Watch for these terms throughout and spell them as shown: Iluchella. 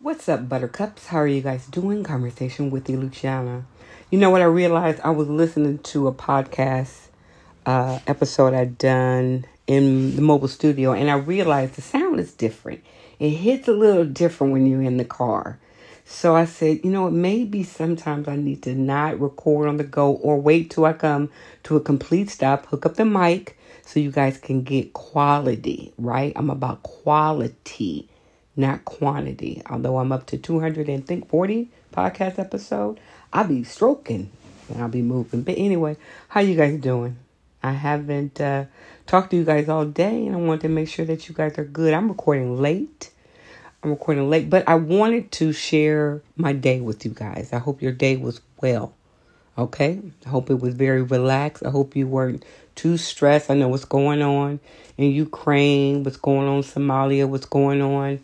What's up, buttercups? How are you guys doing? Conversation with Iluchella. You know what I realized? I was listening to a podcast episode I'd done in the mobile studio, and I realized the sound is different. It hits a little different when you're in the car. So I said, you know, maybe sometimes I need to not record on the go or wait till I come to a complete stop, hook up the mic so you guys can get quality, right? I'm about quality, not quantity. Although I'm up to 240 podcast episode, I'll be stroking and I'll be moving. But anyway, how you guys doing? I haven't talked to you guys all day, and I wanted to make sure that you guys are good. I'm recording late, but I wanted to share my day with you guys. I hope your day was well, okay? I hope it was very relaxed. I hope you weren't too stressed. I know what's going on in Ukraine, what's going on in Somalia, what's going on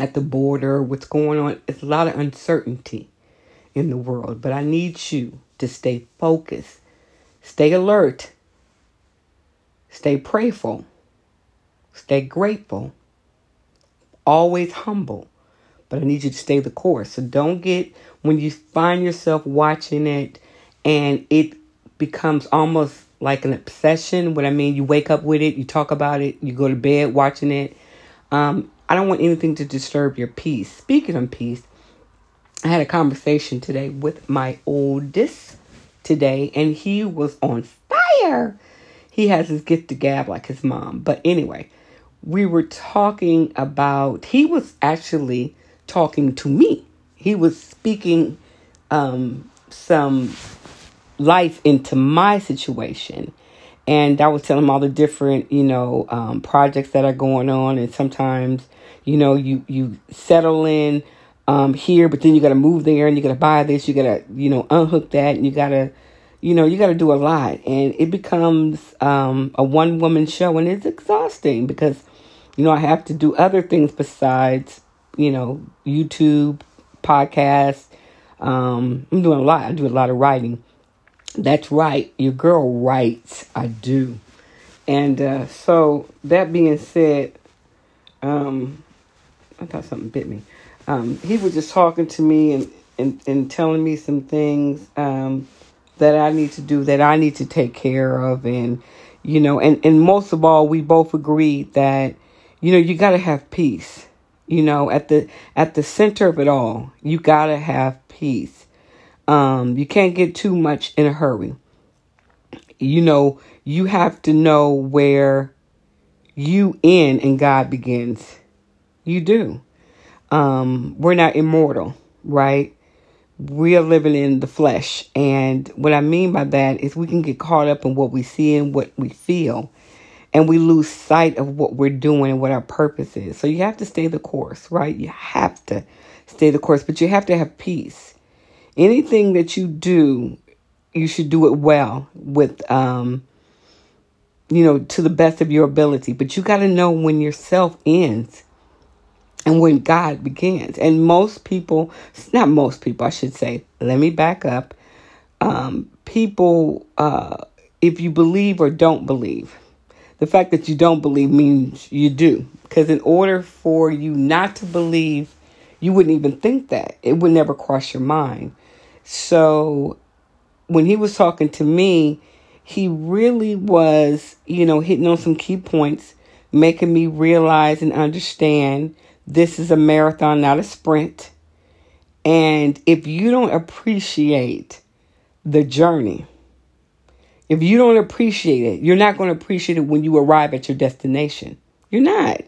at the border, what's going on. It's a lot of uncertainty in the world, but I need you to stay focused, stay alert, stay prayerful, stay grateful, always humble. But I need you to stay the course. So don't get, when you find yourself watching it and it becomes almost like an obsession, what I mean, you wake up with it, you talk about it, you go to bed watching it. I don't want anything to disturb your peace. Speaking of peace, I had a conversation today with my oldest today, and he was on fire. He has his gift to gab like his mom. But anyway, we were talking about, he was actually talking to me. He was speaking some life into my situation. And I was telling him all the different, projects that are going on. And sometimes, you settle in here, but then you got to move there and you got to buy this. You got to, unhook that. And you got to do a lot. And it becomes a one-woman show. And it's exhausting because, I have to do other things besides, YouTube, podcasts. I'm doing a lot. I do a lot of writing. That's right. Your girl writes. I do. And so that being said, I thought something bit me. He was just talking to me and telling me some things that I need to do, that I need to take care of. And, and most of all, we both agreed that, you got to have peace. At the center of it all, you got to have peace. You can't get too much in a hurry. You have to know where you end and God begins. You do. We're not immortal, right? We are living in the flesh. And what I mean by that is we can get caught up in what we see and what we feel, and we lose sight of what we're doing and what our purpose is. So you have to stay the course, right? You have to stay the course, but you have to have peace. Anything that you do, you should do it well with, to the best of your ability. But you got to know when yourself ends and when God begins. And people, if you believe or don't believe, the fact that you don't believe means you do. Because in order for you not to believe, you wouldn't even think that. It would never cross your mind. So when he was talking to me, he really was, hitting on some key points, making me realize and understand this is a marathon, not a sprint. And if you don't appreciate the journey, if you don't appreciate it, you're not going to appreciate it when you arrive at your destination. You're not.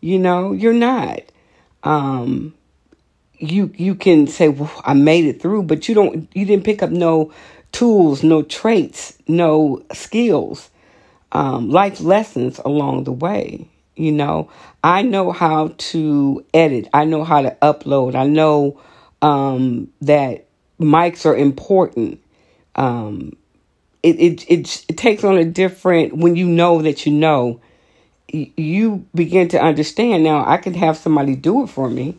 You're not. You can say, well, I made it through, but you didn't pick up no tools, no traits, no skills, life lessons along the way. I know how to edit. I know how to upload. I know, that mics are important. It takes on a different, when you know that you begin to understand. Now, I could have somebody do it for me,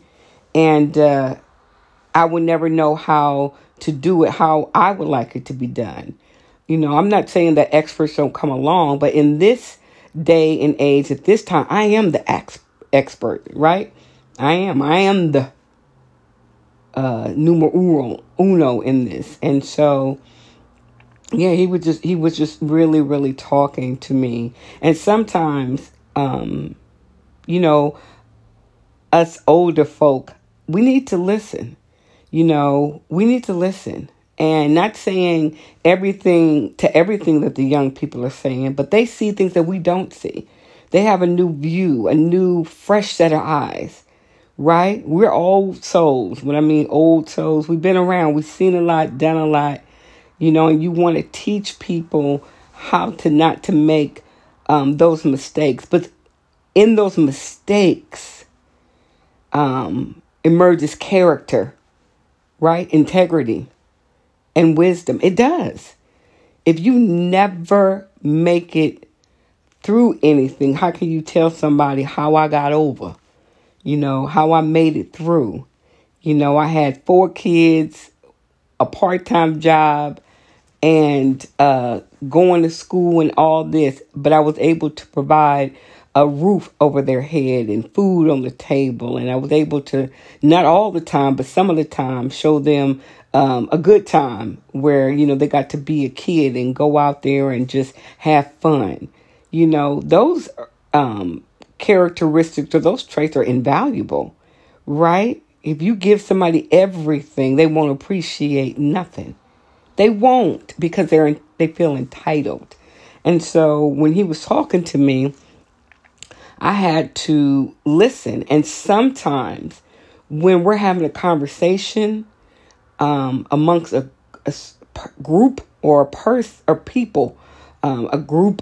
and I would never know how to do it, how I would like it to be done. I'm not saying that experts don't come along, but in this day and age, at this time, I am the expert, right? I am the numero uno in this. And so, yeah, he was just really, really talking to me. And sometimes, you know, us older folk, we need to listen. You know, we need to listen. And not saying everything that the young people are saying, but they see things that we don't see. They have a new view, a new fresh set of eyes, right? We're old souls. When I mean old souls, we've been around, we've seen a lot, done a lot, you know, and you want to teach people how to not to make those mistakes. But in those mistakes emerges character, right? Integrity. And wisdom. It does. If you never make it through anything, how can you tell somebody how I got over? You know, how I made it through. You know, I had 4 kids, a part-time job, and going to school and all this. But I was able to provide a roof over their head and food on the table. And I was able to, not all the time, but some of the time, show them a good time where, you know, they got to be a kid and go out there and just have fun. You know, those characteristics or those traits are invaluable, right? If you give somebody everything, they won't appreciate nothing. They won't, because they feel entitled. And so when he was talking to me, I had to listen. And sometimes when we're having a conversation amongst a group or group of people. I don't know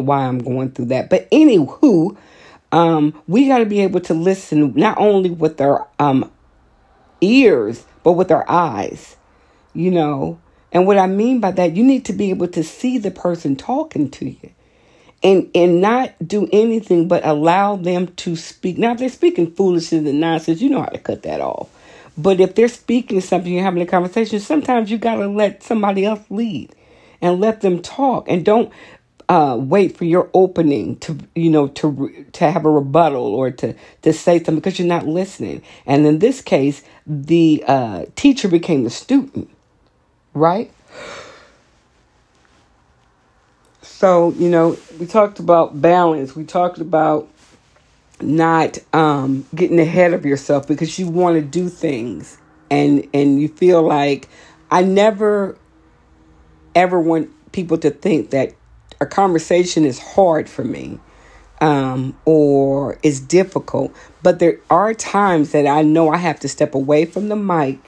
why I'm going through that. But anywho, we got to be able to listen not only with our ears, but with our eyes, you know. And what I mean by that, you need to be able to see the person talking to you and not do anything but allow them to speak. Now, if they're speaking foolishness and nonsense, you know how to cut that off. But if they're speaking something, you're having a conversation, sometimes you got to let somebody else lead and let them talk. And don't wait for your opening to, you know, to have a rebuttal or to say something, because you're not listening. And in this case, the teacher became the student, right? So, you know, we talked about balance. We talked about not getting ahead of yourself because you want to do things and you feel like, I never ever want people to think that a conversation is hard for me or is difficult. But there are times that I know I have to step away from the mic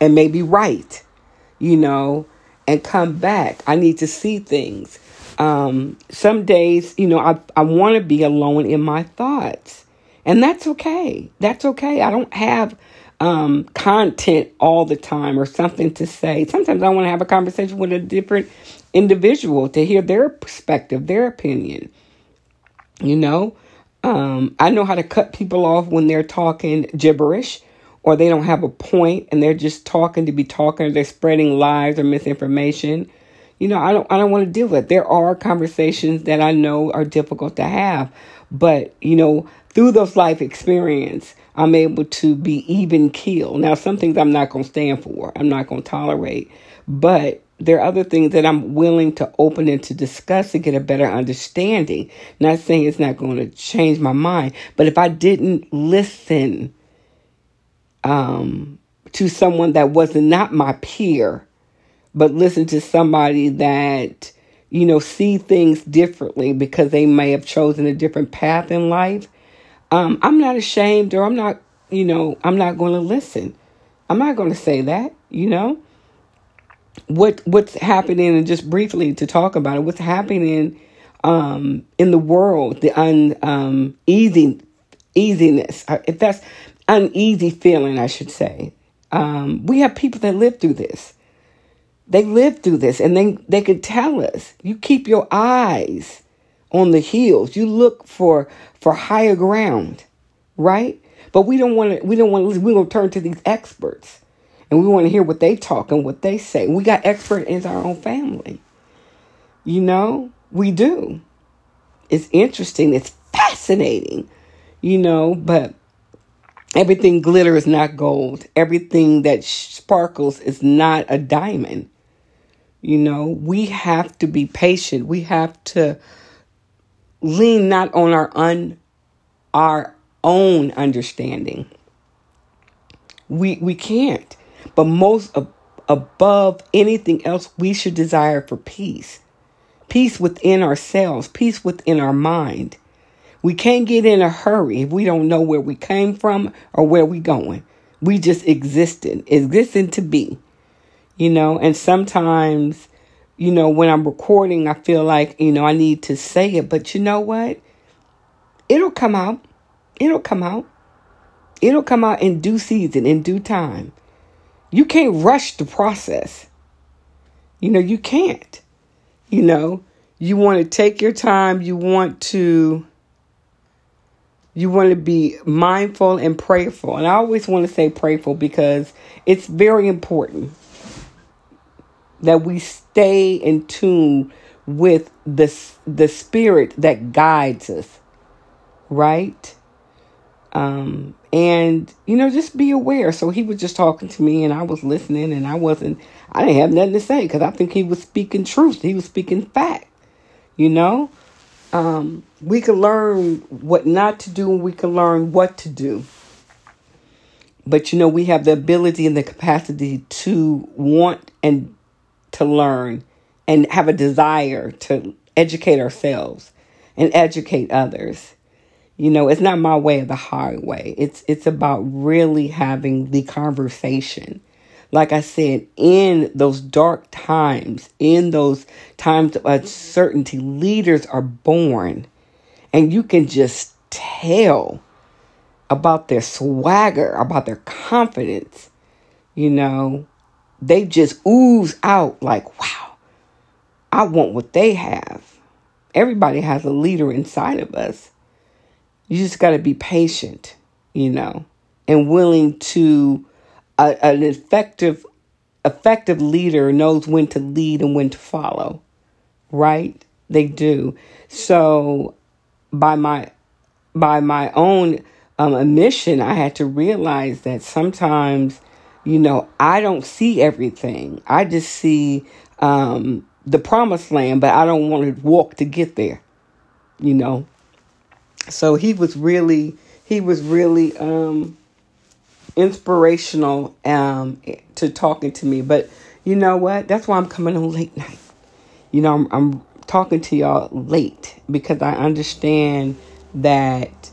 and maybe write, you know, and come back. I need to see things. Some days, you know, I want to be alone in my thoughts, and that's okay. That's okay. I don't have content all the time or something to say. Sometimes I want to have a conversation with a different individual to hear their perspective, their opinion. You know, I know how to cut people off when they're talking gibberish or they don't have a point and they're just talking to be talking, or they're spreading lies or misinformation. You know, I don't want to deal with it. There are conversations that I know are difficult to have. But, you know, through those life experience, I'm able to be even keel. Now, some things I'm not going to stand for. I'm not going to tolerate. But there are other things that I'm willing to open and to discuss to get a better understanding. Not saying it's not going to change my mind. But if I didn't listen to someone that was not my peer, but listen to somebody that, you know, see things differently because they may have chosen a different path in life, I'm not ashamed, or I'm not going to listen. I'm not going to say that, you know. What's happening, and just briefly to talk about it, what's happening in the world, the uneasiness, if that's uneasy feeling, I should say. We have people that live through this. They lived through this, and they could tell us, you keep your eyes on the hills. You look for higher ground, right? But we don't want to listen. We're going to turn to these experts, and we want to hear what they talk and what they say. We got experts in our own family. You know, we do. It's interesting. It's fascinating, you know, but everything glitter is not gold. Everything that sparkles is not a diamond. You know, we have to be patient. We have to lean not on our own understanding. We can't. But most above anything else, we should desire for peace. Peace within ourselves. Peace within our mind. We can't get in a hurry if we don't know where we came from or where we going. We just existing to be. You know, and sometimes, you know, when I'm recording, I feel like, you know, I need to say it. But you know what? It'll come out. It'll come out. It'll come out in due season, in due time. You can't rush the process. You know, you can't. You know, you want to take your time. You want to be mindful and prayerful. And I always want to say prayerful because it's very important that we stay in tune with the spirit that guides us, right? And, you know, just be aware. So he was just talking to me and I was listening and I didn't have nothing to say because I think he was speaking truth. He was speaking fact, you know? We can learn what not to do and we can learn what to do. But, you know, we have the ability and the capacity to want and to learn and have a desire to educate ourselves and educate others. You know, it's not my way or the highway. It's about really having the conversation. Like I said, in those dark times, in those times of uncertainty, leaders are born. And you can just tell about their swagger, about their confidence, you know. They just ooze out like, wow, I want what they have. Everybody has a leader inside of us. You just got to be patient, you know, and willing to. An effective leader knows when to lead and when to follow, right? They do. So by my own admission, I had to realize that sometimes, you know, I don't see everything. I just see the promised land, but I don't want to walk to get there, you know. So he was really inspirational to talking to me. But you know what? That's why I'm coming on late night. You know, I'm talking to y'all late because I understand that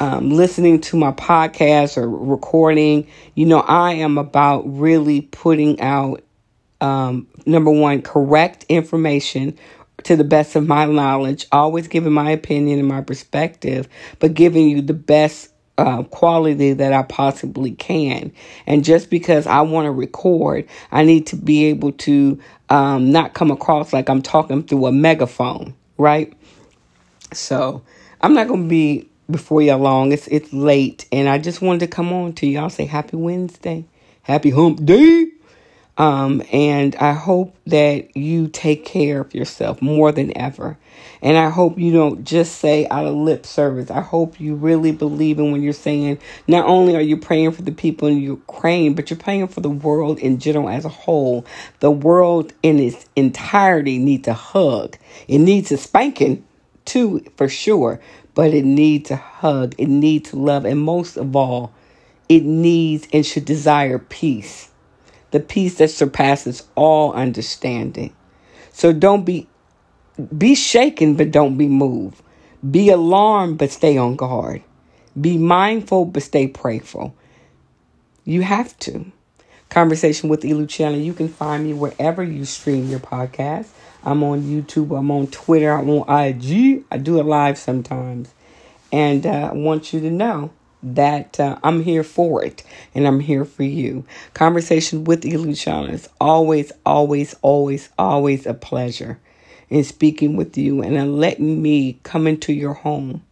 listening to my podcast or recording, you know, I am about really putting out, number one, correct information to the best of my knowledge, always giving my opinion and my perspective, but giving you the best quality that I possibly can. And just because I want to record, I need to be able to not come across like I'm talking through a megaphone, right? So I'm not going to be before y'all long. It's late and I just wanted to come on to y'all, say happy Wednesday, happy hump day. And I hope that you take care of yourself more than ever. And I hope you don't just say out of lip service. I hope you really believe in when you're saying, not only are you praying for the people in Ukraine, but you're praying for the world in general as a whole. The world in its entirety needs a hug. It needs a spanking too, for sure. But it needs a hug. It needs love. And most of all, it needs and should desire peace. The peace that surpasses all understanding. So don't be shaken, but don't be moved. Be alarmed, but stay on guard. Be mindful, but stay prayerful. You have to. Conversation with Iluchella. You can find me wherever you stream your podcast. I'm on YouTube. I'm on Twitter. I'm on IG. I do it live sometimes. And I want you to know that I'm here for it and I'm here for you. Conversation with Iluchella is always, always, always, always a pleasure in speaking with you and in letting me come into your home,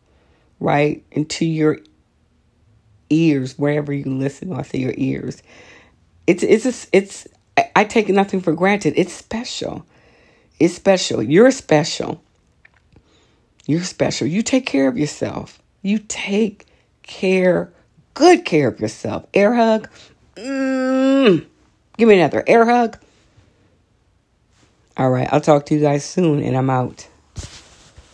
right? Into your ears, wherever you listen. I say your ears. I take nothing for granted. It's special. You're special. You're special. You take care of yourself. You take care, good care of yourself. Air hug. Give me another air hug. All right. I'll talk to you guys soon, and I'm out.